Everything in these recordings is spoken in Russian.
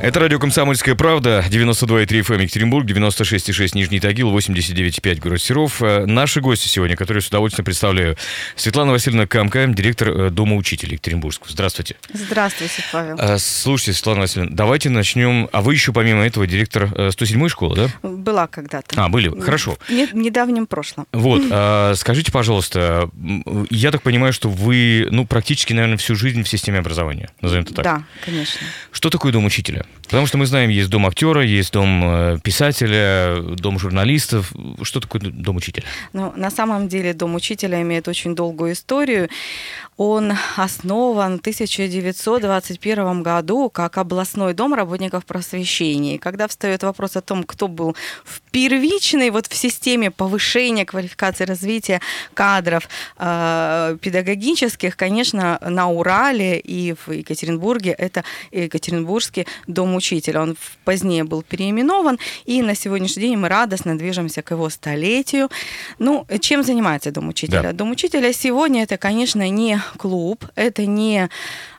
Это радио «Комсомольская правда», 92,3 FM Екатеринбург, 96,6 Нижний Тагил, 89,5 город Серов. Наши гости сегодня, которые с удовольствием представляю, Светлана Васильевна Камка, директор Дома учителей Екатеринбургского. Здравствуйте. Здравствуйте, Павел. Слушайте, Светлана Васильевна, давайте начнем. А вы еще, помимо этого, директор 107-й школы, да? Была когда-то. А, были? Хорошо. В недавнем прошлом. Вот. Скажите, пожалуйста, я так понимаю, что вы, практически, наверное, всю жизнь в системе образования, назовем это так. Да, конечно. Что такое Дом учителя? Потому что мы знаем, есть дом актера, есть дом писателя, дом журналистов. Что такое дом учителя? На самом деле дом учителя имеет очень долгую историю. Он основан в 1921 году как областной дом работников просвещения. И когда встает вопрос о том, кто был первичный в системе повышения квалификации, развития кадров педагогических, конечно, на Урале и в Екатеринбурге это Екатеринбургский дом учителя. Он позднее был переименован, и на сегодняшний день мы радостно движемся к его столетию. Чем занимается дом учителя? Да. Дом учителя сегодня это, конечно, не клуб, это не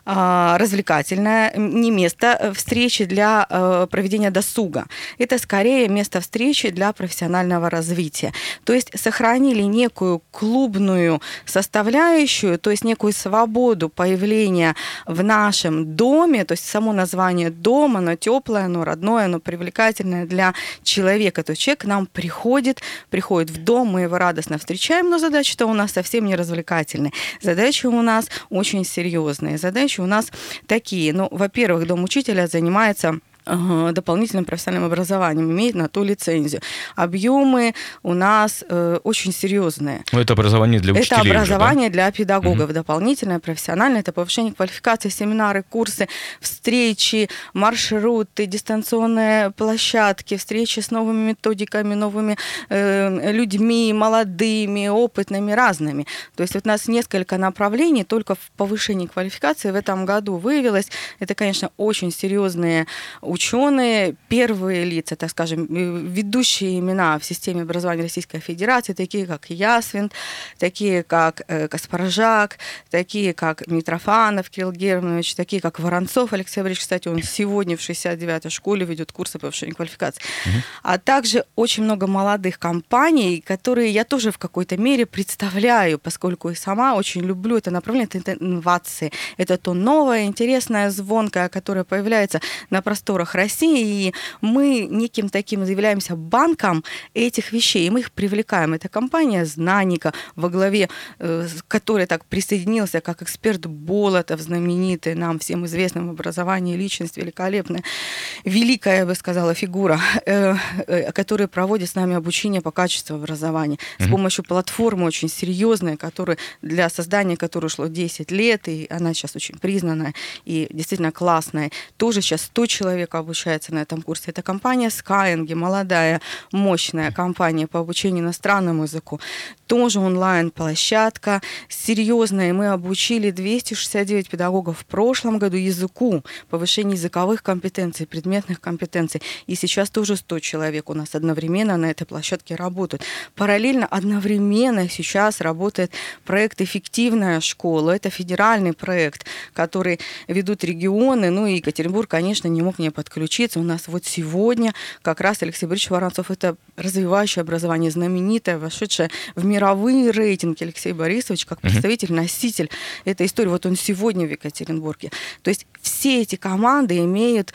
развлекательное, не место встречи для проведения досуга. Это скорее место встречи для профессионального развития. То есть сохранили некую клубную составляющую, то есть некую свободу появления в нашем доме, то есть само название «дом», оно теплое, оно родное, оно привлекательное для человека. То есть человек к нам приходит в дом, мы его радостно встречаем, но задачи-то у нас совсем не развлекательные. Задачи у нас очень серьезные. Задачи у нас такие. Во-первых, дом учителя занимается дополнительным профессиональным образованием, имеет на то лицензию. Объемы у нас очень серьезные. Это образование для учителей. Это образование для педагогов. Угу. Дополнительное, профессиональное. Это повышение квалификации, семинары, курсы, встречи, маршруты, дистанционные площадки, встречи с новыми методиками, новыми людьми, молодыми, опытными, разными. То есть у нас несколько направлений только в повышении квалификации в этом году выявилось. Это, конечно, очень серьезные ученые, первые лица, так скажем, ведущие имена в системе образования Российской Федерации, такие как Ясвин, такие как Каспаржак, такие как Митрофанов Кирилл Германович, такие как Воронцов Алексей Борисович. Кстати, он сегодня в 69-й школе ведет курсы повышения квалификации. Угу. А также очень много молодых компаний, которые я тоже в какой-то мере представляю, поскольку и сама очень люблю это направление, это инновации. Это то новое, интересное, звонкое, которое появляется на просторах России, и мы неким таким являемся банком этих вещей, и мы их привлекаем. Это компания «Знаника», во главе которой так присоединился как эксперт Болотов, знаменитый нам всем известным в образовании личность, великолепная, великая, я бы сказала, фигура, которая проводит с нами обучение по качеству образования с помощью платформы очень серьезной, для создания которой ушло 10 лет, и она сейчас очень признанная и действительно классная. Тоже сейчас 100 человек обучается на этом курсе. Это компания Skyeng, молодая, мощная компания по обучению иностранному языку. Тоже онлайн-площадка, серьезная. Мы обучили 269 педагогов в прошлом году языку, повышению языковых компетенций, предметных компетенций. И сейчас тоже 100 человек у нас одновременно на этой площадке работают. Параллельно одновременно сейчас работает проект «Эффективная школа». Это федеральный проект, который ведут регионы. И Екатеринбург, конечно, не мог не подключиться. У нас сегодня как раз Алексей Борисович Воронцов, это развивающее образование, знаменитое, вошедшее в мировые рейтинги. Алексей Борисович как представитель, носитель этой истории. Он сегодня в Екатеринбурге. То есть все эти команды имеют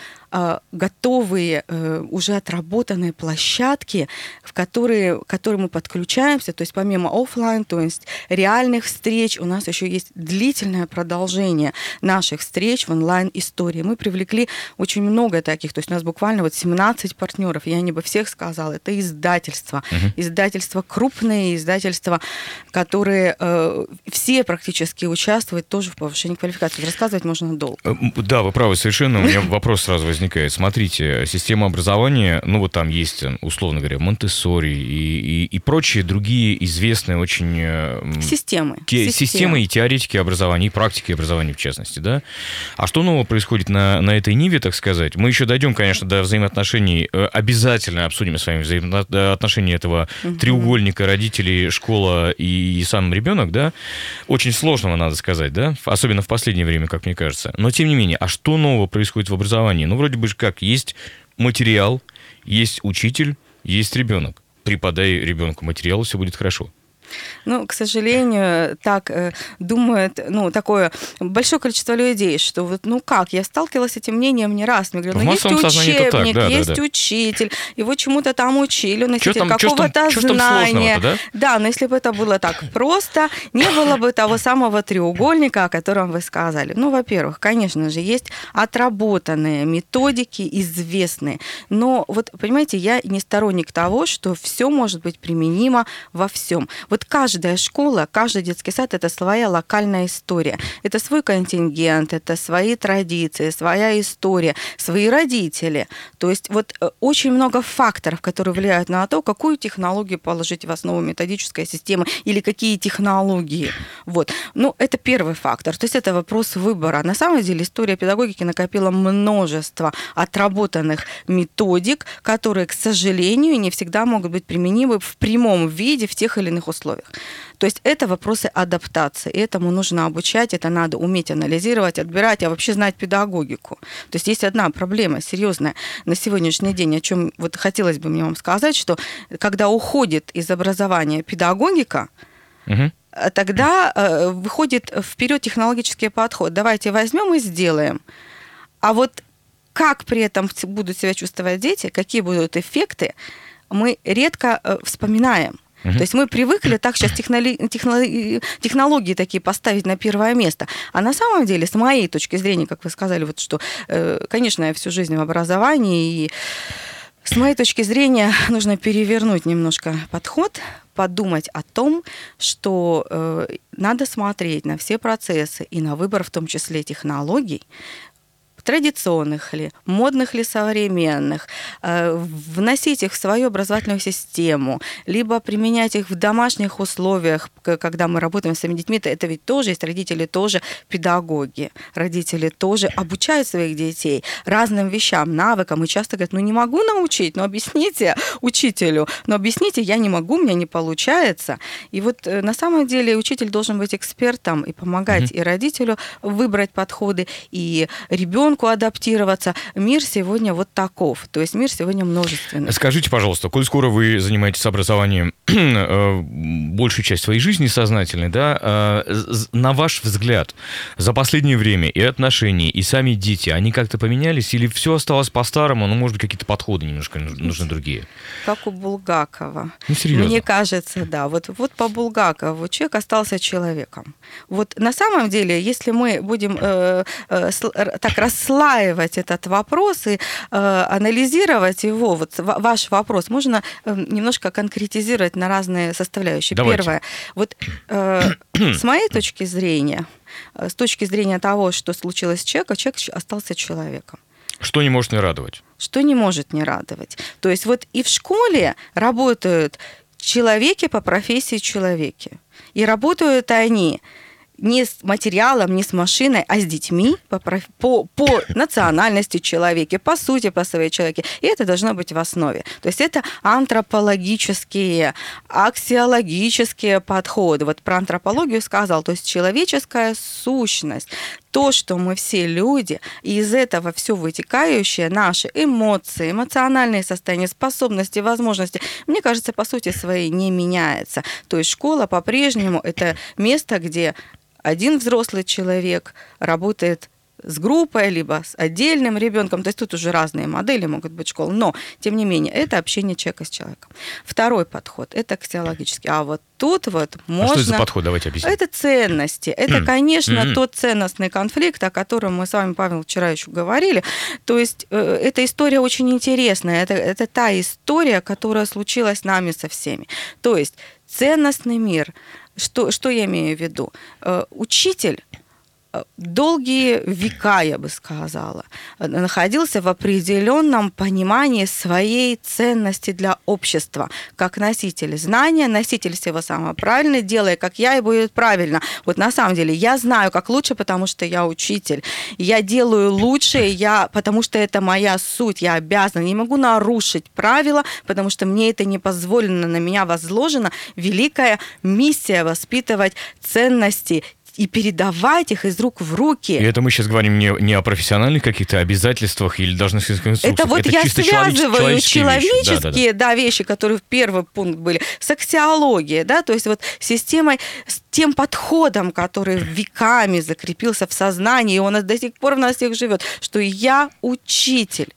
готовые, уже отработанные площадки, в которые мы подключаемся. То есть помимо офлайн, то есть реальных встреч, у нас еще есть длительное продолжение наших встреч в онлайн-истории. Мы привлекли очень много таких. То есть у нас буквально 17 партнеров. Я не бы всех сказала. Это издательства. Издательства крупные, издательства, которые все практически участвуют тоже в повышении квалификации. Рассказывать можно долго. Да, вы правы совершенно. У меня вопрос сразу возникает. Смотрите, система образования, там есть, условно говоря, Монтессори и прочие другие известные очень... Системы и теоретики образования, и практики образования, в частности, да? А что нового происходит на этой ниве, так сказать? Мы еще дойдем, конечно, до взаимоотношений. Обязательно обсудим с вами взаимоотношения этого треугольника родителей, школа и сам ребенок, да? Очень сложного, надо сказать, да? Особенно в последнее время, как мне кажется. Но, тем не менее, а что нового происходит в образовании? Ну, вроде бы как, есть материал, есть учитель, есть ребенок. Преподай ребенку материал, все будет хорошо. Ну, к сожалению, так думает, ну, такое большое количество людей, что вот, ну как, я сталкивалась с этим мнением не раз. Мне говорят, ну, есть учебник, так, да, есть учитель, его чему-то там учили, он носитель какого-то знания. Да? Да, но если бы это было так просто, не было бы того самого треугольника, о котором вы сказали. Ну, во-первых, конечно же, есть отработанные методики, известные. Но вот, понимаете, я не сторонник того, что все может быть применимо во всем. Вот каждая школа, каждый детский сад – это своя локальная история. Это свой контингент, это свои традиции, своя история, свои родители. То есть вот очень много факторов, которые влияют на то, какую технологию положить в основу методической системы или какие технологии. Вот. Ну, это первый фактор. То есть это вопрос выбора. На самом деле история педагогики накопила множество отработанных методик, которые, к сожалению, не всегда могут быть применимы в прямом виде в тех или иных условиях. То есть это вопросы адаптации. Этому нужно обучать, это надо уметь анализировать, отбирать, а вообще знать педагогику. То есть есть одна проблема серьезная на сегодняшний день, о чем вот хотелось бы мне вам сказать, что когда уходит из образования педагогика, тогда выходит вперед технологический подход. Давайте возьмем и сделаем. А вот как при этом будут себя чувствовать дети, какие будут эффекты, мы редко вспоминаем. То есть мы привыкли так сейчас технологии такие поставить на первое место. А на самом деле, с моей точки зрения, как вы сказали, вот что, конечно, я всю жизнь в образовании, и с моей точки зрения нужно перевернуть немножко подход, подумать о том, что надо смотреть на все процессы и на выбор, в том числе технологий, традиционных ли, модных ли, современных, вносить их в свою образовательную систему, либо применять их в домашних условиях, когда мы работаем с своими детьми, это ведь тоже есть, родители тоже педагоги, родители тоже обучают своих детей разным вещам, навыкам, и часто говорят, ну не могу научить, ну объясните учителю, но объясните, я не могу, у меня не получается. И вот на самом деле учитель должен быть экспертом и помогать и родителю выбрать подходы, и ребенку адаптироваться. Мир сегодня вот таков. То есть мир сегодня множественный. Скажите, пожалуйста, коль скоро вы занимаетесь образованием большую часть своей жизни сознательной, да, на ваш взгляд, за последнее время и отношения, и сами дети, они как-то поменялись или все осталось по-старому, но, может быть, какие-то подходы немножко нужны другие? Как у Булгакова. Ну, серьезно. Мне кажется, да. Вот по Булгакову человек остался человеком. Вот на самом деле, если мы будем так расслаивать этот вопрос и анализировать его. Вот ваш вопрос можно немножко конкретизировать на разные составляющие. Давайте. Первое. Вот с моей точки зрения, с точки зрения того, что случилось с человеком, человек остался человеком. Что не может не радовать? Что не может не радовать. То есть вот и в школе работают человеки по профессии человеки. И работают они не с материалом, не с машиной, а с детьми по национальности человека, по сути, по своей человеке. И это должно быть в основе. То есть это антропологические, аксиологические подходы. Вот про антропологию сказал, то есть человеческая сущность. То, что мы все люди, и из этого все вытекающее, наши эмоции, эмоциональные состояния, способности, возможности, мне кажется, по сути своей не меняется. То есть школа по-прежнему это место, где один взрослый человек работает с группой, либо с отдельным ребенком. То есть тут уже разные модели могут быть школ. Но, тем не менее, это общение человека с человеком. Второй подход – это аксиологический. А вот тут вот можно... А что это за подход? Давайте объясним. Это ценности. Это, конечно, тот ценностный конфликт, о котором мы с вами, Павел, вчера еще говорили. То есть эта история очень интересная. Это та история, которая случилась с нами со всеми. То есть ценностный мир. Что я имею в виду? Учитель долгие века, я бы сказала, находился в определенном понимании своей ценности для общества, как носитель знания, носитель всего самого правильного, делая, как я, и будет правильно. Вот на самом деле я знаю, как лучше, потому что я учитель. Я делаю лучше, потому что это моя суть, я обязана. Не могу нарушить правила, потому что мне это не позволено, на меня возложена великая миссия воспитывать ценности и передавать их из рук в руки. И это мы сейчас говорим не о профессиональных каких-то обязательствах или должностных инструкциях. Это вот я связываю человеческие вещи, которые в первый пункт были, социологией, то есть вот системой, с тем подходом, который веками закрепился в сознании, и он до сих пор в нас всех живет, что я учитель.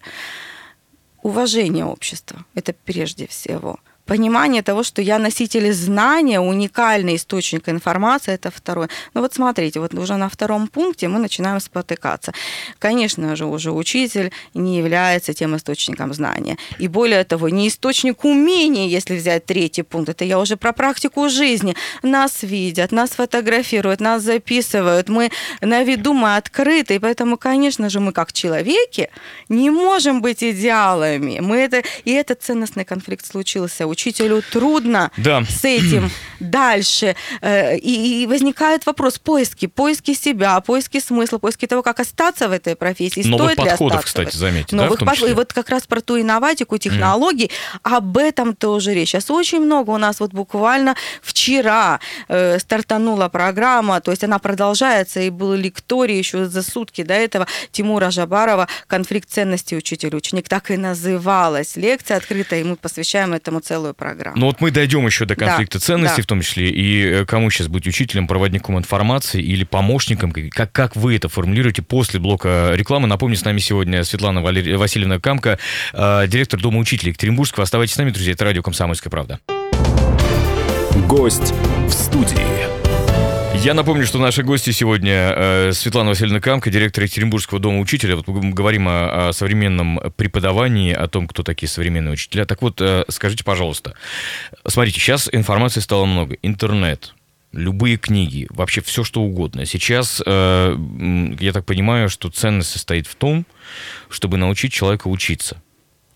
Уважение общества – это прежде всего. Понимание того, что я носитель знания, уникальный источник информации, это второе. Ну вот смотрите, вот уже на втором пункте мы начинаем спотыкаться. Конечно же, уже учитель не является тем источником знания. И более того, не источник умений, если взять третий пункт. Это я уже про практику жизни. Нас видят, нас фотографируют, нас записывают. Мы на виду, мы открыты. И поэтому, конечно же, мы как человеки не можем быть идеалами. И этот ценностный конфликт случился. Учителю трудно с этим дальше. И возникает вопрос поиски себя, поиски смысла, поиски того, как остаться в этой профессии. Новых подходов, кстати, заметьте. И вот как раз про ту инноватику, технологии, об этом тоже речь. Сейчас очень много у нас, вот буквально вчера стартанула программа, то есть она продолжается, и был лекторий еще за сутки до этого Тимура Жабарова «Конфликт ценностей учитель-ученик». Так и называлась лекция открытая, и мы посвящаем этому целую программу. Ну вот мы дойдем еще до конфликта ценностей, в том числе, и кому сейчас быть учителем, проводником информации или помощником, как вы это формулируете после блока рекламы. Напомню, с нами сегодня Светлана Васильевна Камка, директор Дома учителей Екатеринбургского. Оставайтесь с нами, друзья, это радио «Комсомольская правда». Гость в студии. Я напомню, что наши гости сегодня Светлана Васильевна Камка, директор Екатеринбургского дома учителя. Вот мы говорим о современном преподавании, о том, кто такие современные учителя. Так вот, скажите, пожалуйста, смотрите, сейчас информации стало много. Интернет, любые книги, вообще все, что угодно. Сейчас, я так понимаю, что ценность состоит в том, чтобы научить человека учиться.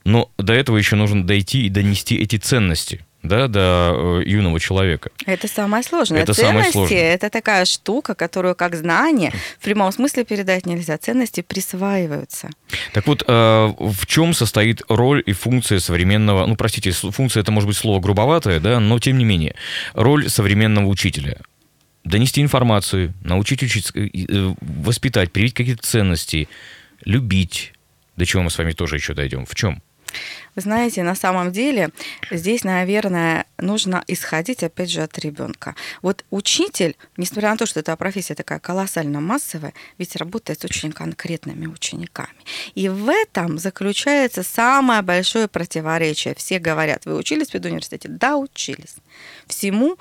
Но до этого еще нужно дойти и донести эти ценности. До юного человека. Это самое сложное. Ценности – это такая штука, которую как знание в прямом смысле передать нельзя. Ценности присваиваются. Так вот, в чем состоит роль и функция современного... Ну, простите, функция – это, может быть, слово грубоватое, но тем не менее. Роль современного учителя – донести информацию, научить учиться, воспитать, привить какие-то ценности, любить. До чего мы с вами тоже еще дойдем. В чем? Вы знаете, на самом деле здесь, наверное, нужно исходить, опять же, от ребенка. Вот учитель, несмотря на то, что эта профессия такая колоссально массовая, ведь работает с очень конкретными учениками. И в этом заключается самое большое противоречие. Все говорят, вы учились в педуниверситете? Да, учились. Всему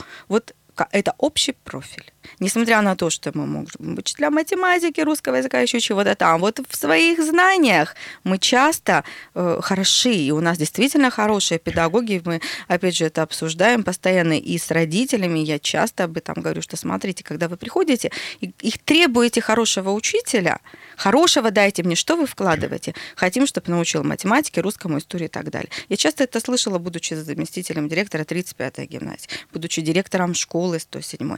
это общий профиль. Несмотря на то, что мы можем учителя математики, русского языка, еще чего-то там, вот в своих знаниях мы часто хороши, и у нас действительно хорошие педагоги, мы, опять же, это обсуждаем постоянно и с родителями, я часто об этом говорю, что смотрите, когда вы приходите, и требуете хорошего учителя, хорошего дайте мне, что вы вкладываете, хотим, чтобы научил математике, русскому, истории и так далее. Я часто это слышала, будучи заместителем директора 35-й гимназии, будучи директором школы 107-й.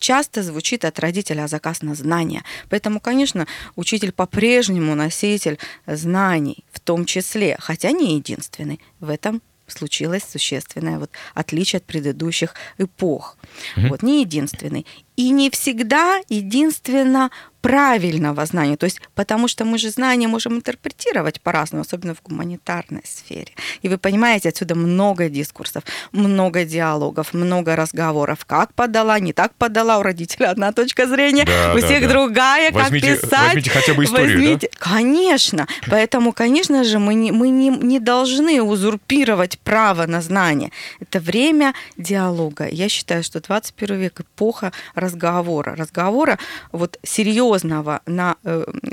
Часто звучит от родителя заказ на знания. Поэтому, конечно, учитель по-прежнему носитель знаний, в том числе, хотя не единственный. В этом случилось существенное отличие от предыдущих эпох. Не единственный. И не всегда единственно правильного знания. То есть, потому что мы же знания можем интерпретировать по-разному, особенно в гуманитарной сфере. И вы понимаете, отсюда много дискурсов, много диалогов, много разговоров. Как подала, не так подала, у родителя одна точка зрения, у всех другая, как писать. Возьмите хотя бы историю, Конечно. Поэтому, конечно же, мы не должны узурпировать право на знание. Это время диалога. Я считаю, что 21 век эпоха разговора. Разговора серьезного, серьезного на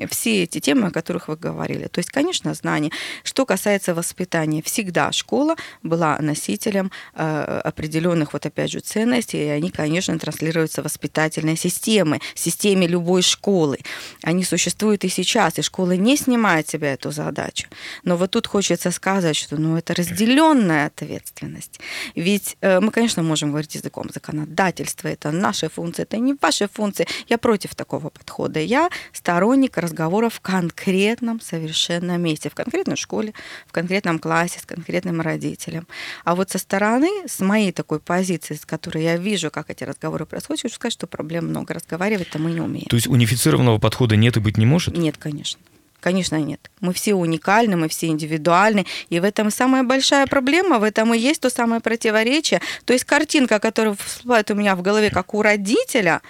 все эти темы, о которых вы говорили. То есть, конечно, знания. Что касается воспитания, всегда школа была носителем определенных, вот опять же, ценностей, и они, конечно, транслируются в воспитательной системе, системе любой школы. Они существуют и сейчас, и школа не снимает с себя эту задачу. Но вот тут хочется сказать, что это разделенная ответственность. Ведь мы, конечно, можем говорить языком законодательства, это наши функции, это не ваши функции. Я против такого подхода. Я сторонник разговора в конкретном совершенно месте, в конкретной школе, в конкретном классе, с конкретным родителем. А вот со стороны, с моей такой позиции, с которой я вижу, как эти разговоры происходят, хочу сказать, что проблем много, разговаривать-то мы не умеем. То есть унифицированного подхода нет и быть не может? Нет, конечно. Конечно, нет. Мы все уникальны, мы все индивидуальны. И в этом самая большая проблема, в этом и есть то самое противоречие. То есть картинка, которая всплывает у меня в голове, как у родителя,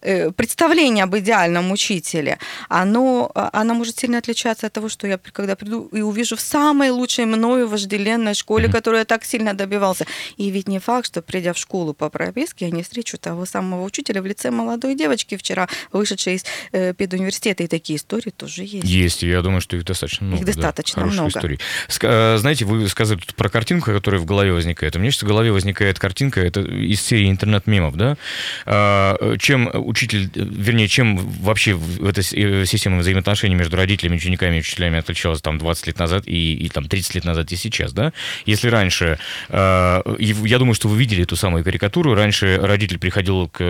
представление об идеальном учителе, она может сильно отличаться от того, что я, когда приду и увижу в самой лучшей мною вожделенной школе, которую я так сильно добивался. И ведь не факт, что, придя в школу по прописке, я не встречу того самого учителя в лице молодой девочки, вчера вышедшей из педуниверситета. И такие истории тоже есть. Есть, я думаю, что их достаточно много. Их достаточно много. Истории. Знаете, вы сказали тут про картинку, которая в голове возникает. У меня сейчас в голове возникает картинка, это из серии интернет-мемов, да? Чем вообще эта система взаимоотношений между родителями, учениками и учителями отличалась там 20 лет назад и там 30 лет назад и сейчас, да? Если раньше, я думаю, что вы видели эту самую карикатуру, раньше родитель приходил к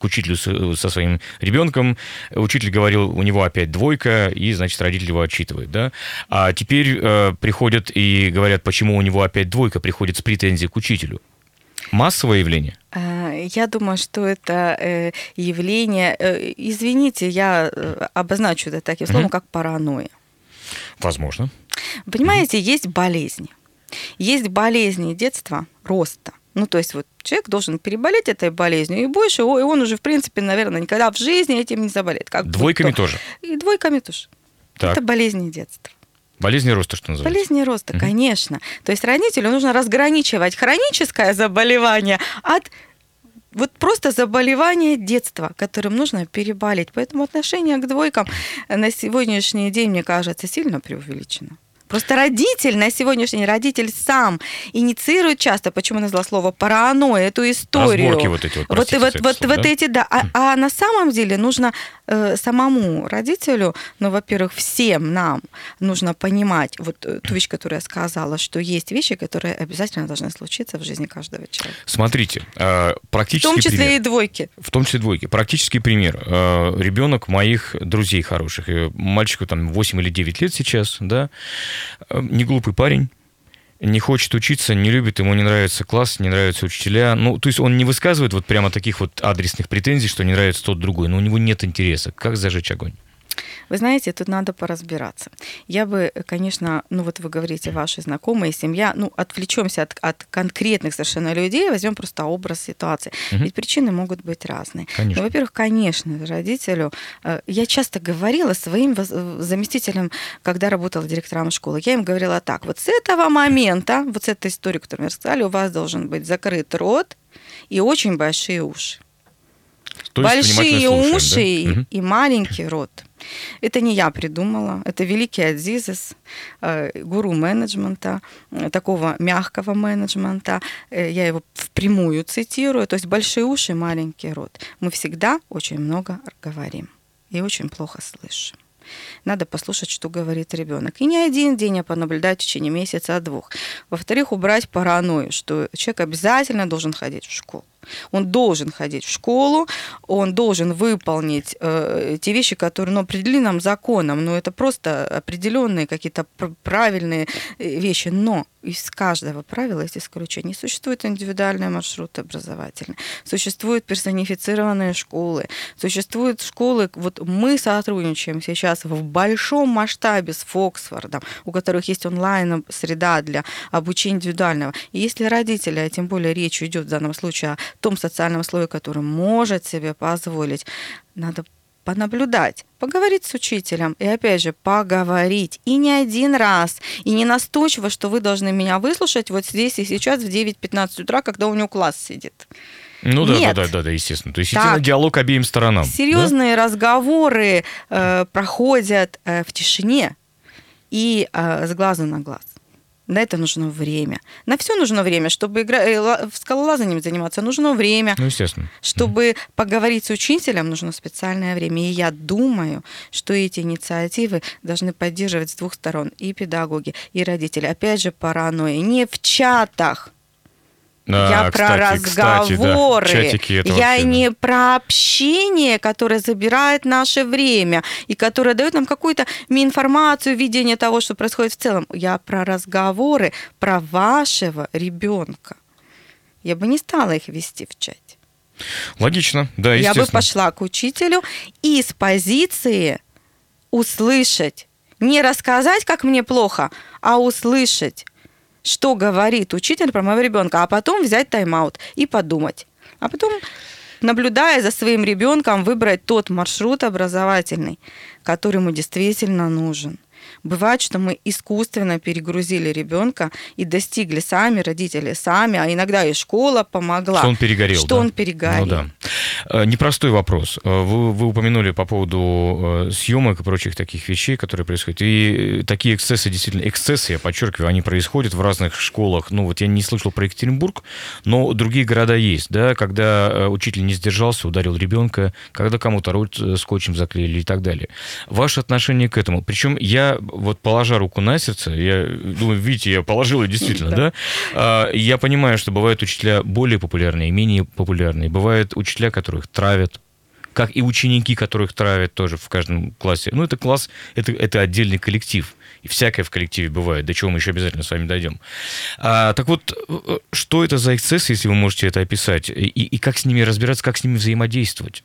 учителю со своим ребенком, учитель говорил, у него опять двойка, и, значит, родитель его отчитывает, да? А теперь приходят и говорят, почему у него опять двойка, приходят с претензией к учителю. Массовое явление? Я думаю, что это явление, извините, я обозначу это таким словом, как паранойя. Возможно. Понимаете, есть болезни детства, роста. То есть человек должен переболеть этой болезнью, и больше, и он уже, в принципе, наверное, никогда в жизни этим не заболеет. Двойками тоже? И двойками тоже. Так. Это болезни детства. Болезни роста, что называется? Болезни роста, конечно. То есть родителю нужно разграничивать хроническое заболевание от просто заболевания детства, которым нужно переболеть. Поэтому отношение к двойкам на сегодняшний день, мне кажется, сильно преувеличено. Просто родитель на сегодняшний день, родитель сам инициирует часто, почему назвала слово паранойя, эту историю. Разборки вот эти, да? А на самом деле нужно самому родителю, во-первых, всем нам нужно понимать ту вещь, которую я сказала, что есть вещи, которые обязательно должны случиться в жизни каждого человека. Смотрите, практический пример. В том числе и двойки. Практический пример. Ребенок моих друзей хороших. Мальчику 8 или 9 лет сейчас, да? Не глупый парень, не хочет учиться, не любит, ему не нравится класс, не нравятся учителя. То есть он не высказывает прямо таких адресных претензий, что не нравится тот другой, но у него нет интереса. Как зажечь огонь? Вы знаете, тут надо поразбираться. Я бы, конечно, вы говорите, ваши знакомые, семья, отвлечемся от конкретных совершенно людей, возьмем просто образ ситуации. Ведь причины могут быть разные. Конечно. Во-первых, конечно, родителю... Я часто говорила своим заместителям, когда работала директором школы, я им говорила так, с этого момента, с этой истории, которую мне рассказали, у вас должен быть закрыт рот и очень большие уши. Большие уши и маленький рот. Это не я придумала, это великий Адизис, гуру менеджмента, такого мягкого менеджмента. Я его впрямую цитирую. То есть большие уши, маленький рот. Мы всегда очень много говорим и очень плохо слышим. Надо послушать, что говорит ребенок. И не один день, а понаблюдать в течение месяца, двух. Во-вторых, убрать паранойю, что человек обязательно должен ходить в школу. Он должен ходить в школу, он должен выполнить те вещи, которые определены законом, это просто определенные какие-то правильные вещи. Но из каждого правила есть исключение. Существуют индивидуальные маршруты образовательные, существуют персонифицированные школы, существуют школы, мы сотрудничаем сейчас в большом масштабе с Фоксфордом, у которых есть онлайн-среда для обучения индивидуального. И если родители, а тем более речь идет в данном случае о том социальном слое, который может себе позволить, надо понаблюдать, поговорить с учителем и, опять же, поговорить. И не один раз, и не настойчиво, что вы должны меня выслушать вот здесь и сейчас в 9:15 утра, когда у него класс сидит. Ну да, естественно. То есть идти на диалог обеим сторонам. Серьезные разговоры проходят в тишине и с глазу на глаз. На это нужно время. На все нужно время. Чтобы в скалолазанием заниматься, нужно время. Ну, естественно. Чтобы поговорить с учителем, нужно специальное время. И я думаю, что эти инициативы должны поддерживать с двух сторон. И педагоги, и родители. Опять же, паранойя. Не в чатах. Я разговоры. Не про общение, которое забирает наше время и которое дает нам какую-то информацию, видение того, что происходит в целом. Я про разговоры, про вашего ребенка. Я бы не стала их вести в чате. Логично, да, естественно. Я бы пошла к учителю и с позиции услышать. Не рассказать, как мне плохо, а услышать. Что говорит учитель про моего ребенка, а потом взять тайм-аут и подумать. А потом, наблюдая за своим ребенком, выбрать тот маршрут образовательный, который ему действительно нужен. Бывает, что мы искусственно перегрузили ребенка и достигли сами, родители сами, а иногда и школа помогла. Что он перегорел. Ну, да. Непростой вопрос. Вы упомянули по поводу съемок и прочих таких вещей, которые происходят. И такие эксцессы, действительно, я подчеркиваю, они происходят в разных школах. Ну, вот я не слышал про Екатеринбург, но другие города есть, да, когда учитель не сдержался, ударил ребенка, когда кому-то рот скотчем заклеили и так далее. Ваше отношение к этому? Причем я, вот положа руку на сердце, я думаю, видите, я положил ее действительно, да? Я понимаю, что бывают учителя более популярные, менее популярные. Бывают учителя, которых травят, как и ученики, которых травят тоже в каждом классе. Ну, это класс, это отдельный коллектив. И всякое в коллективе бывает, до чего мы еще обязательно с вами дойдем. Так вот, что это за эксцессы, если вы можете это описать? И как с ними разбираться, как с ними взаимодействовать?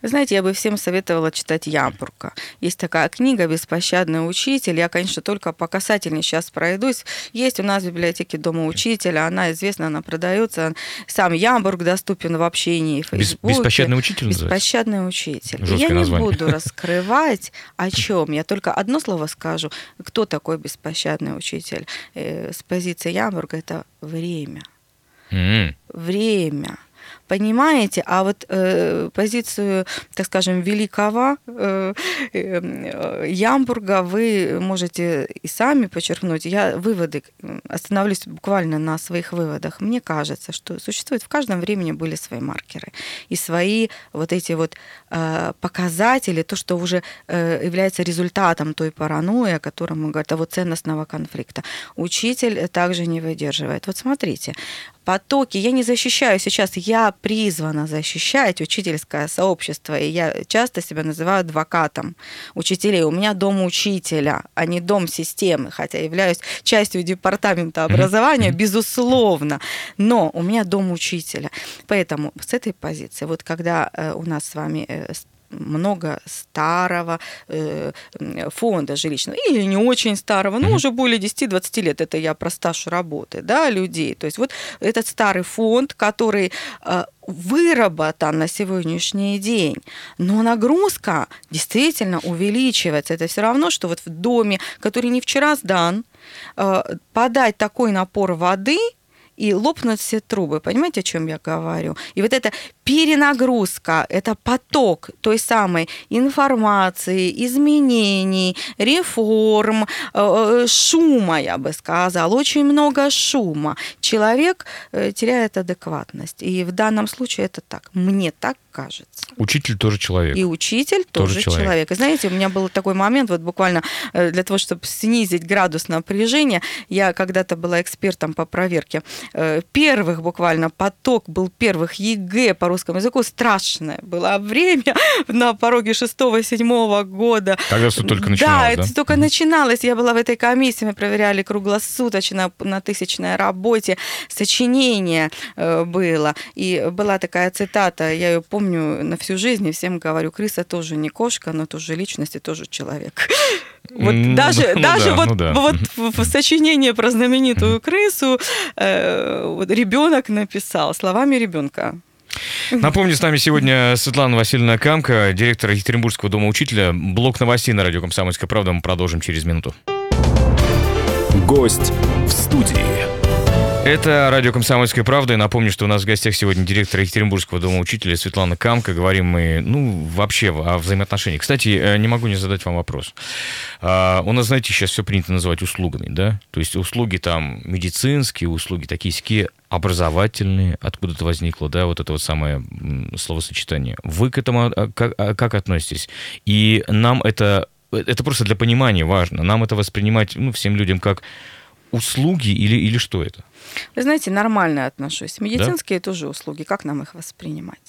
Вы знаете, я бы всем советовала читать Ямбурга. Есть такая книга «Беспощадный учитель». Я, конечно, только по касательной сейчас пройдусь. Есть у нас в библиотеке Дома учителя. Она известна, она продается. Сам Ямбург доступен в общении в Фейсбуке. «Беспощадный учитель» называется? «Беспощадный учитель». Жесткое название. Я не буду раскрывать, о чем. Я только одно слово скажу. Кто такой беспощадный учитель? С позиции Ямбурга это время. Время. Понимаете, а вот позицию, так скажем, великого Ямбурга вы можете и сами почерпнуть. Я остановлюсь буквально на своих выводах. Мне кажется, что существует в каждом времени были свои маркеры и свои вот эти вот показатели, то, что уже является результатом той паранойи, о которой мы говорим, того ценностного конфликта. Учитель также не выдерживает. Вот смотрите, потоки, я не защищаю сейчас, я призвана защищать учительское сообщество, и я часто себя называю адвокатом учителей. У меня дом учителя, а не дом системы, хотя являюсь частью департамента образования, безусловно, но у меня дом учителя. Поэтому с этой позиции, вот когда у нас с вами много старого фонда жилищного, или не очень старого, но уже более 10-20 лет, это я про стаж работы, да, людей. То есть вот этот старый фонд, который выработан на сегодняшний день, но нагрузка действительно увеличивается. Это все равно, что вот в доме, который не вчера сдан, подать такой напор воды и лопнут все трубы. Понимаете, о чем я говорю? И вот эта перенагрузка, это поток той самой информации, изменений, реформ, шума, я бы сказала, очень много шума. Человек теряет адекватность. И в данном случае это так. Мне так кажется. Учитель тоже человек. И учитель тоже человек. И знаете, у меня был такой момент, вот буквально для того, чтобы снизить градус напряжения, я когда-то была экспертом по проверке первых буквально, поток был первых ЕГЭ по русскому языку. Страшное было время на пороге 6-7 года. Тогда все только начиналось, да? Это только начиналось. Я была в этой комиссии, мы проверяли круглосуточно на тысячной работе. Сочинение было. И была такая цитата, я ее помню на всю жизнь, и всем говорю, крыса тоже не кошка, но тоже личность и тоже человек. Вот в сочинении про знаменитую крысу ребенок написал словами ребенка. Напомню, с нами сегодня Светлана Васильевна Камка, директор Екатеринбургского дома учителя. Блок новостей на радио «Комсомольская правда» мы продолжим через минуту. Гость в студии. Это радио «Комсомольская правда». И напомню, что у нас в гостях сегодня директор Екатеринбургского дома учителя Светлана Камка. Говорим мы, вообще о взаимоотношениях. Кстати, не могу не задать вам вопрос. У нас, знаете, сейчас все принято называть услугами, да? То есть услуги там медицинские, услуги такие-сякие, образовательные. Откуда-то возникло, да, вот это вот самое словосочетание. Вы к этому как относитесь? И нам это просто для понимания важно. Нам это воспринимать, всем людям как услуги или что это? Вы знаете, нормально отношусь. Медицинские тоже услуги. Как нам их воспринимать?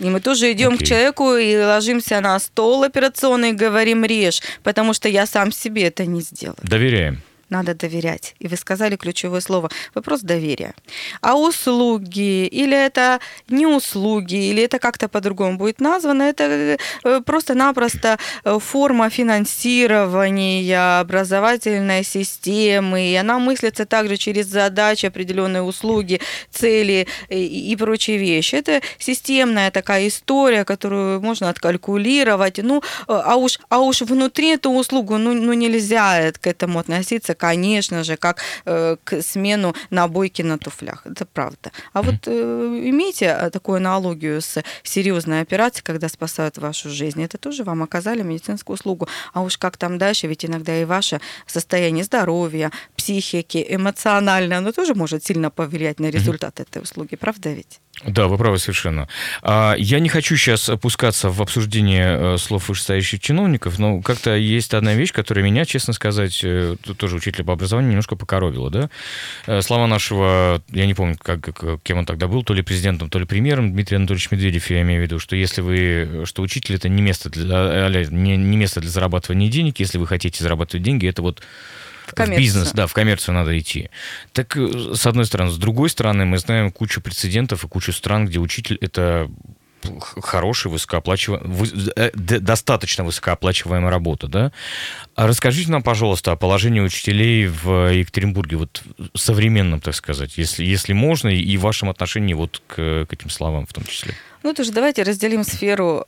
И мы тоже идем к человеку и ложимся на стол операционный и говорим: режь, потому что я сам себе это не сделаю. Доверяем. Надо доверять. И вы сказали ключевое слово. Вопрос доверия. А услуги, или это не услуги, или это как-то по-другому будет названо, это просто-напросто форма финансирования образовательной системы. И она мыслится также через задачи, определенные услуги, цели и прочие вещи. Это системная такая история, которую можно откалькулировать. А уж внутри эту услугу нельзя к этому относиться, конечно же, как к смену набойки на туфлях. Это правда. А вот имейте такую аналогию с серьезной операцией, когда спасают вашу жизнь. Это тоже вам оказали медицинскую услугу. А уж как там дальше, ведь иногда и ваше состояние здоровья, психики, эмоциональное, оно тоже может сильно повлиять на результат этой услуги. Правда ведь? Да, вы правы совершенно. Я не хочу сейчас опускаться в обсуждение слов вышестоящих чиновников, но как-то есть одна вещь, которая меня, честно сказать, тоже учителя по образованию, немножко покоробила. Да? Слова нашего, я не помню, кем он тогда был, то ли президентом, то ли премьером, Дмитрий Анатольевич Медведев, я имею в виду, что если вы, что учитель — это не место для зарабатывания денег, если вы хотите зарабатывать деньги, это вот в бизнес, да, в коммерцию надо идти. Так, с одной стороны. С другой стороны, мы знаем кучу прецедентов и кучу стран, где учитель — это хорошая, достаточно высокооплачиваемая работа, да? Расскажите нам, пожалуйста, о положении учителей в Екатеринбурге, вот современном, так сказать, если можно, и в вашем отношении вот к этим словам в том числе. Тоже давайте разделим сферу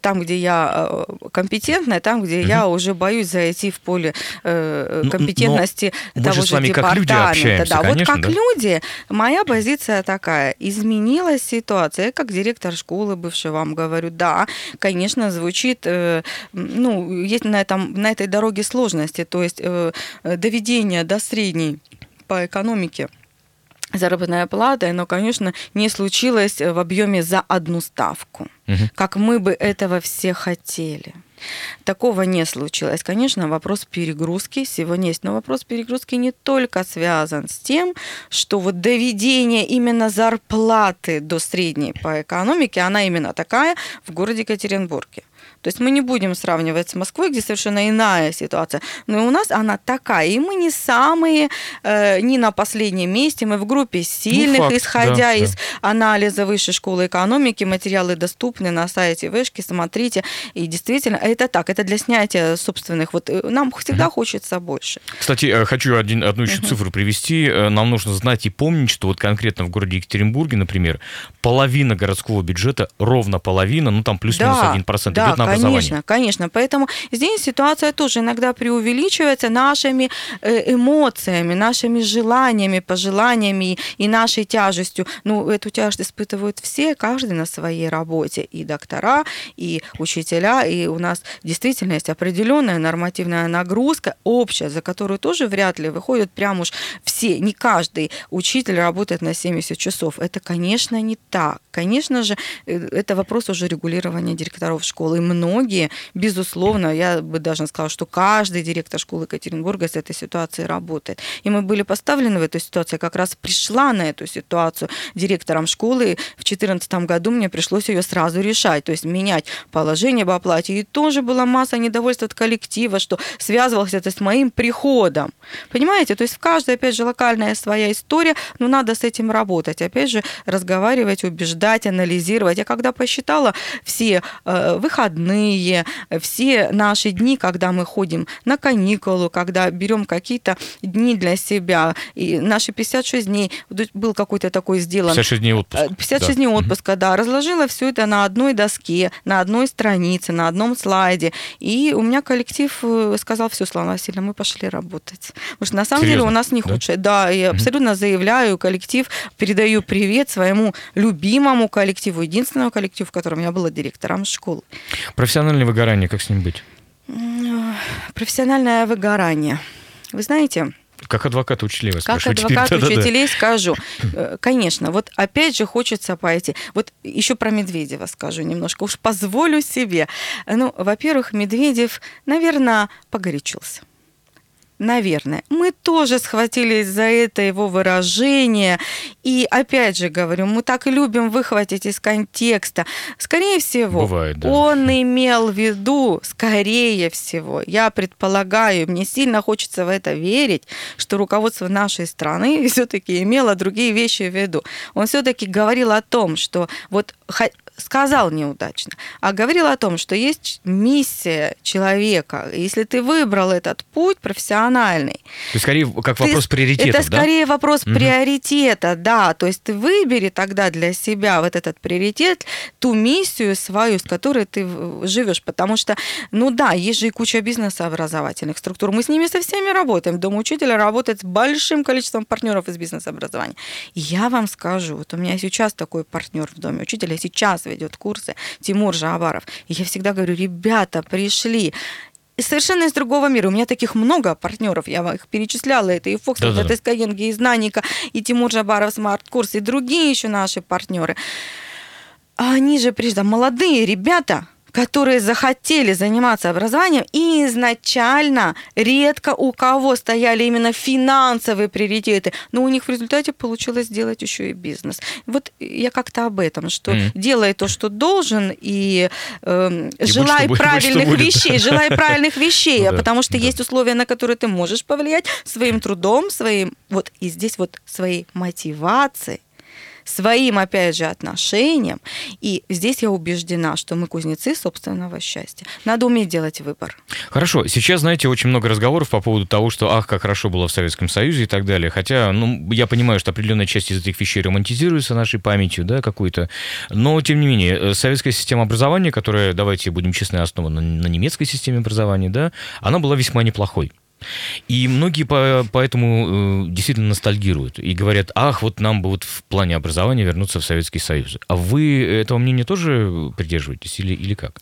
там, где я компетентна, там, где я уже боюсь зайти в поле компетентности того же департамента. Общаемся, да, конечно, вот как люди, моя позиция такая: изменилась ситуация. Я как директор школы бывшей вам говорю, да, конечно, звучит, есть на этой дороге сложности, то есть доведение до средней по экономике заработная плата, но, конечно, не случилось в объеме за одну ставку, как мы бы этого все хотели. Такого не случилось. Конечно, вопрос перегрузки сегодня есть, но вопрос перегрузки не только связан с тем, что вот доведение именно зарплаты до средней по экономике, она именно такая в городе Екатеринбурге. То есть мы не будем сравнивать с Москвой, где совершенно иная ситуация. Но и у нас она такая. И мы не самые, не на последнем месте. Мы в группе сильных, факт, исходя из анализа Высшей школы экономики. Материалы доступны на сайте Вышки, смотрите. И действительно, это так. Это для снятия собственных. Вот нам всегда хочется больше. Кстати, хочу одну еще цифру привести. Нам нужно знать и помнить, что вот конкретно в городе Екатеринбурге, например, половина городского бюджета, ровно половина, там плюс-минус 1% идет на образование. Конечно, конечно. Поэтому здесь ситуация тоже иногда преувеличивается нашими эмоциями, нашими желаниями, пожеланиями и нашей тяжестью. Эту тяжесть испытывают все, каждый на своей работе. И доктора, и учителя, и у нас действительно есть определенная нормативная нагрузка общая, за которую тоже вряд ли выходят прям уж все. Не каждый учитель работает на 70 часов. Это, конечно, не так. Конечно же, это вопрос уже регулирования директоров школы. Многие, безусловно, я бы даже сказала, что каждый директор школы Екатеринбурга с этой ситуацией работает. И мы были поставлены в эту ситуацию, я как раз пришла на эту ситуацию директором школы. В 2014 году мне пришлось ее сразу решать, то есть менять положение об оплате. И тоже была масса недовольства от коллектива, что связывалось это с моим приходом. Понимаете, то есть в каждой, опять же, локальная своя история, но надо с этим работать. Опять же, разговаривать, убеждать, анализировать. Я когда посчитала все выходные, выходные, все наши дни, когда мы ходим на каникулы, когда берем какие-то дни для себя. И наши 56 дней, был какой-то такой сделан... 56 дней отпуска. 56 дней отпуска, да. Разложила все это на одной доске, на одной странице, на одном слайде. И у меня коллектив сказал: все, Светлана Васильевна, мы пошли работать. Потому что на самом деле у нас не худшее. Да, я абсолютно заявляю, коллектив, передаю привет своему любимому коллективу, единственному коллективу, в котором я была директором школы. Профессиональное выгорание, как с ним быть? Профессиональное выгорание. Вы знаете... Как адвокат учителей, вас спрашиваю. Как адвокат учителей скажу. Конечно, вот опять же хочется пойти. Вот еще про Медведева скажу немножко. Уж позволю себе. Ну, во-первых, Медведев, наверное, погорячился. Наверное. Мы тоже схватились за это его выражение. И опять же говорю, мы так и любим выхватить из контекста. Скорее всего, бывает, да, он имел в виду, скорее всего, я предполагаю, мне сильно хочется в это верить, что руководство нашей страны все-таки имело другие вещи в виду. Он все-таки говорил о том, что вот... сказал неудачно, а говорил о том, что есть миссия человека. Если ты выбрал этот путь профессиональный... То есть, скорее, как вопрос приоритета, да? Это скорее вопрос приоритета, да. То есть, ты выбери тогда для себя вот этот приоритет, ту миссию свою, с которой ты живешь. Потому что, ну да, есть же и куча бизнесообразовательных структур. Мы с ними со всеми работаем. Дом учителя работает с большим количеством партнеров из бизнесобразования. И я вам скажу, вот у меня сейчас такой партнер в Доме учителя, сейчас ведет курсы, Тимур Жабаров. И я всегда говорю: ребята, пришли совершенно из другого мира. У меня таких много партнеров, я их перечисляла. Это и Фоксфорд, это и Skyeng, и Знаника, и Тимур Жабаров, смарт-курс, и другие еще наши партнеры. А они же прежде молодые ребята, которые захотели заниматься образованием, и изначально редко у кого стояли именно финансовые приоритеты, но у них в результате получилось сделать еще и бизнес. Вот я как-то об этом, что делай то, что должен, и желай правильных вещей, потому что есть условия, на которые ты можешь повлиять своим трудом, своим, вот и здесь вот своей мотивацией, своим, опять же, отношениям. И здесь я убеждена, что мы кузнецы собственного счастья. Надо уметь делать выбор. Хорошо. Сейчас, знаете, очень много разговоров по поводу того, что, как хорошо было в Советском Союзе и так далее. Хотя, я понимаю, что определенная часть из этих вещей романтизируется нашей памятью, да, какой-то. Но, тем не менее, советская система образования, которая, давайте будем честны, основана на немецкой системе образования, да, она была весьма неплохой. И многие поэтому действительно ностальгируют и говорят: вот нам бы вот в плане образования вернуться в Советский Союз. А вы этого мнения тоже придерживаетесь или как?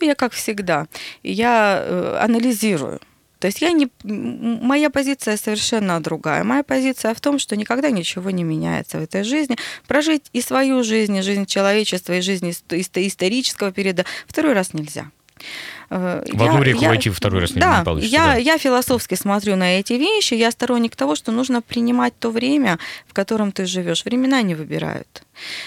Я, как всегда, я анализирую. То есть моя позиция совершенно другая. Моя позиция в том, что никогда ничего не меняется в этой жизни. Прожить и свою жизнь, и жизнь человечества, и жизнь исторического периода второй раз нельзя. В одну реку войти второй раз не получится. Да, я философски смотрю на эти вещи. Я сторонник того, что нужно принимать то время, в котором ты живешь. Времена не выбирают.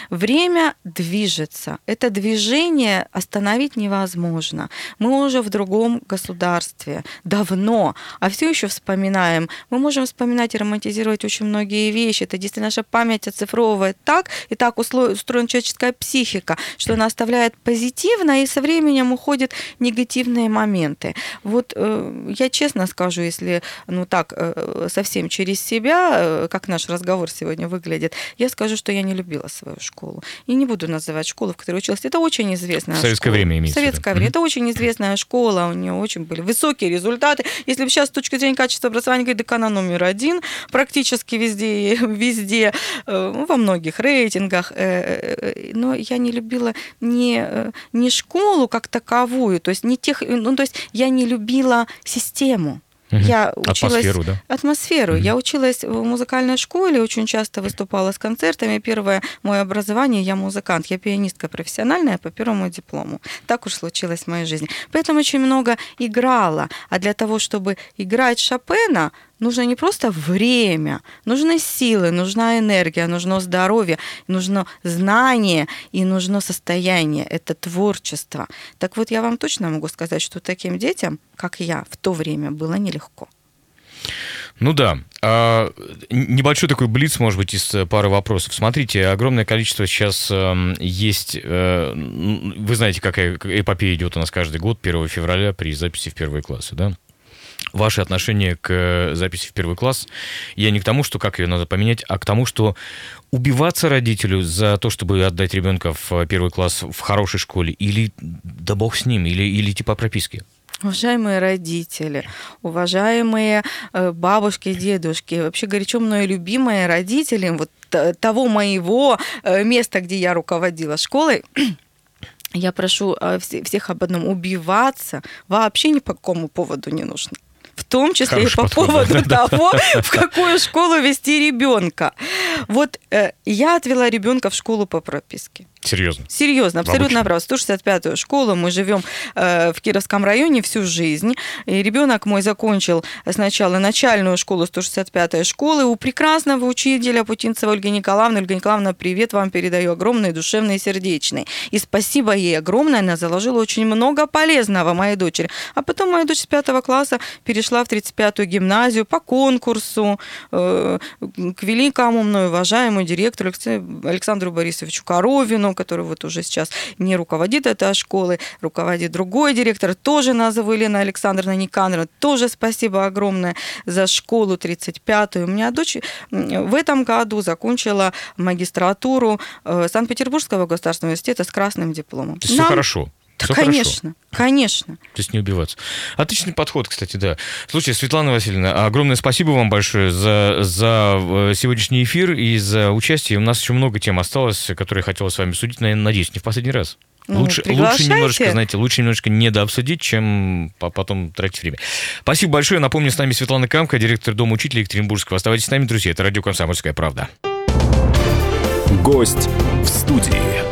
Время движется. Это движение остановить невозможно. Мы уже в другом государстве. Давно. А все еще вспоминаем. Мы можем вспоминать и романтизировать очень многие вещи. Это действительно наша память оцифровывает так, и так устроена человеческая психика, что она оставляет позитивно, и со временем уходит негативные моменты. Вот я честно скажу, если совсем через себя, как наш разговор сегодня выглядит, я скажу, что я не любила свою школу. И не буду называть школу, в которой училась. Это очень известная школа. В советское время имеется в виду. В советское время. Это очень известная школа, у нее очень были высокие результаты. Если бы сейчас с точки зрения качества образования говорить, так она номер 1 практически везде, во многих рейтингах. Но я не любила ни школу как таковую, то есть я не любила систему. Я училась атмосферу. Я училась в музыкальной школе, очень часто выступала с концертами. Первое мое образование, я музыкант, я пианистка профессиональная по первому диплому. Так уж случилось в моей жизни. Поэтому очень много играла. А для того, чтобы играть Шопена, нужно не просто время, нужны силы, нужна энергия, нужно здоровье, нужно знание и нужно состояние. Это творчество. Так вот, я вам точно могу сказать, что таким детям, как я, в то время было нелегко. Ну да. Небольшой такой блиц, может быть, из пары вопросов. Смотрите, огромное количество сейчас есть... Вы знаете, какая эпопея идет у нас каждый год, 1 февраля при записи в первые классы, да? Ваше отношение к записи в первый класс, я не к тому, что как ее надо поменять, а к тому, что убиваться родителю за то, чтобы отдать ребенка в первый класс в хорошей школе, или да бог с ним, или типа прописки. Уважаемые родители, уважаемые бабушки, дедушки, вообще горячо мною любимые родители вот того моего места, где я руководила школой, я прошу всех об одном: убиваться вообще ни по какому поводу не нужно. В том числе и по поводу того, в какую школу вести ребенка. Вот я отвела ребенка в школу по прописке. Серьезно? Серьезно, абсолютно прав. 165-ю школу, мы живем в Кировском районе всю жизнь. И ребенок мой закончил сначала начальную школу 165-й школы у прекрасного учителя Путинцева Ольги Николаевны. Ольга Николаевна, привет, вам передаю огромный, душевный и сердечный. И спасибо ей огромное, она заложила очень много полезного моей дочери. А потом моя дочь с 5 класса перешла в 35-ю гимназию по конкурсу к великому мною уважаемому директору Александру Борисовичу Коровину, который вот уже сейчас не руководит этой школой, руководит другой директор, тоже назову Елена Александровна Никандровна, тоже спасибо огромное за школу 35-ю. У меня дочь в этом году закончила магистратуру Санкт-Петербургского государственного университета с красным дипломом. Все хорошо. Да, конечно, конечно. То есть не убиваться. Отличный подход, кстати, да. Слушай, Светлана Васильевна, огромное спасибо вам большое за сегодняшний эфир и за участие. У нас еще много тем осталось, которые я хотела с вами обсудить, наверное, надеюсь, не в последний раз. Ну, лучше немножко недообсудить, чем потом тратить время. Спасибо большое. Напомню, с нами Светлана Камка, директор Дома учителей Екатеринбургского. Оставайтесь с нами, друзья. Это радио «Комсомольская правда». Гость в студии.